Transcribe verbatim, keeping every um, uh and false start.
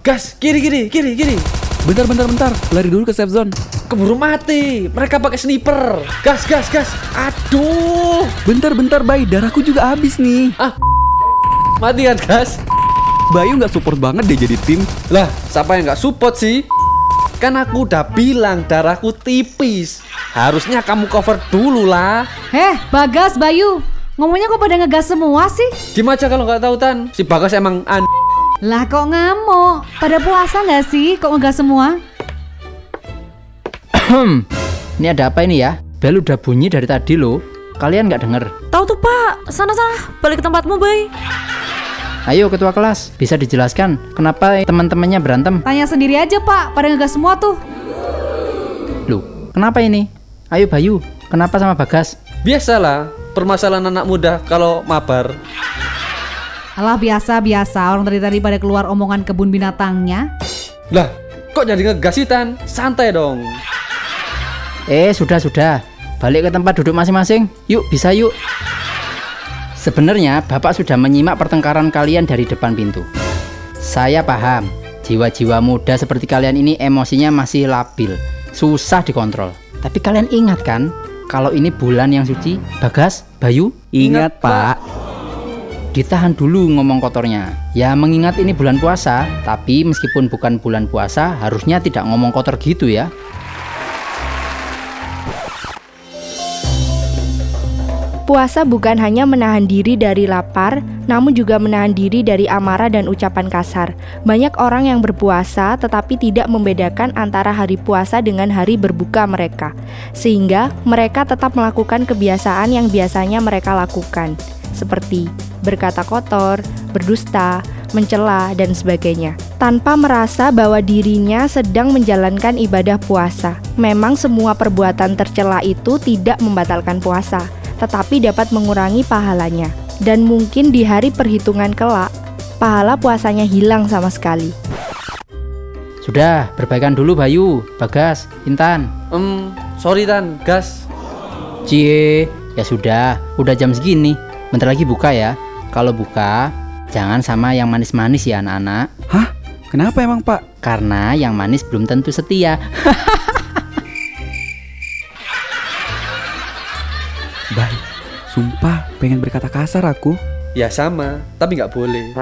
Gas, kiri, kiri, kiri, kiri. Bentar, bentar, bentar. Lari dulu ke safe zone. Keburu mati. Mereka pakai sniper. Gas, gas, gas. Aduh. Bentar, bentar, Bay. Darahku juga habis nih. Ah, mati kan, Gas? Bayu nggak support banget deh jadi tim. Lah, siapa yang nggak support sih? Kan aku udah bilang darahku tipis. Harusnya kamu cover dulu lah. Heh, Bagas, Bayu. Ngomongnya kok pada ngegas semua sih? Gimana kalau nggak tahu, Tan? Si Bagas emang an... Lah kok ngamuk? Pada puasa nggak sih? Kok nggak semua? Ini ada apa ini ya? Bel udah bunyi dari tadi loh. Kalian nggak denger? Tahu tuh Pak. Sana-sana. Balik ke tempatmu, Bay. Ayo ketua kelas. Bisa dijelaskan kenapa teman-temannya berantem? Tanya sendiri aja Pak. Pada ngegas semua tuh. Loh, kenapa ini? Ayo Bayu. Kenapa sama Bagas? Biasalah. Permasalahan anak muda kalau mabar. Alah biasa-biasa, orang tadi-tadi pada keluar omongan kebun binatangnya. Lah, kok jadi ngegasitan? Santai dong. Eh, sudah-sudah. Balik ke tempat duduk masing-masing. Yuk, bisa yuk. Sebenarnya, Bapak sudah menyimak pertengkaran kalian dari depan pintu. Saya paham, jiwa-jiwa muda seperti kalian ini emosinya masih labil. Susah dikontrol. Tapi kalian ingat kan, kalau ini bulan yang suci, Bagas, Bayu. Ingat, ingat Pak. Pak. Ditahan dulu ngomong kotornya. Ya mengingat ini bulan puasa, tapi meskipun bukan bulan puasa, harusnya tidak ngomong kotor gitu ya. Puasa bukan hanya menahan diri dari lapar, namun juga menahan diri dari amarah dan ucapan kasar. Banyak orang yang berpuasa tetapi tidak membedakan antara hari puasa dengan hari berbuka mereka, sehingga mereka tetap melakukan kebiasaan yang biasanya mereka lakukan, seperti berkata kotor, berdusta, mencela, dan sebagainya, tanpa merasa bahwa dirinya sedang menjalankan ibadah puasa. Memang semua perbuatan tercela itu tidak membatalkan puasa, tetapi dapat mengurangi pahalanya. Dan mungkin di hari perhitungan kelak, pahala puasanya hilang sama sekali. Sudah, perbaikan dulu Bayu, Bagas, Intan. Hmm, sorry Tan, Gas. Cie, ya sudah, udah jam segini. Bentar lagi buka ya. Kalau buka, jangan sama yang manis-manis ya anak-anak. Hah? Kenapa emang Pak? Karena yang manis belum tentu setia. Bay, sumpah pengen berkata kasar aku. Ya sama, tapi nggak boleh.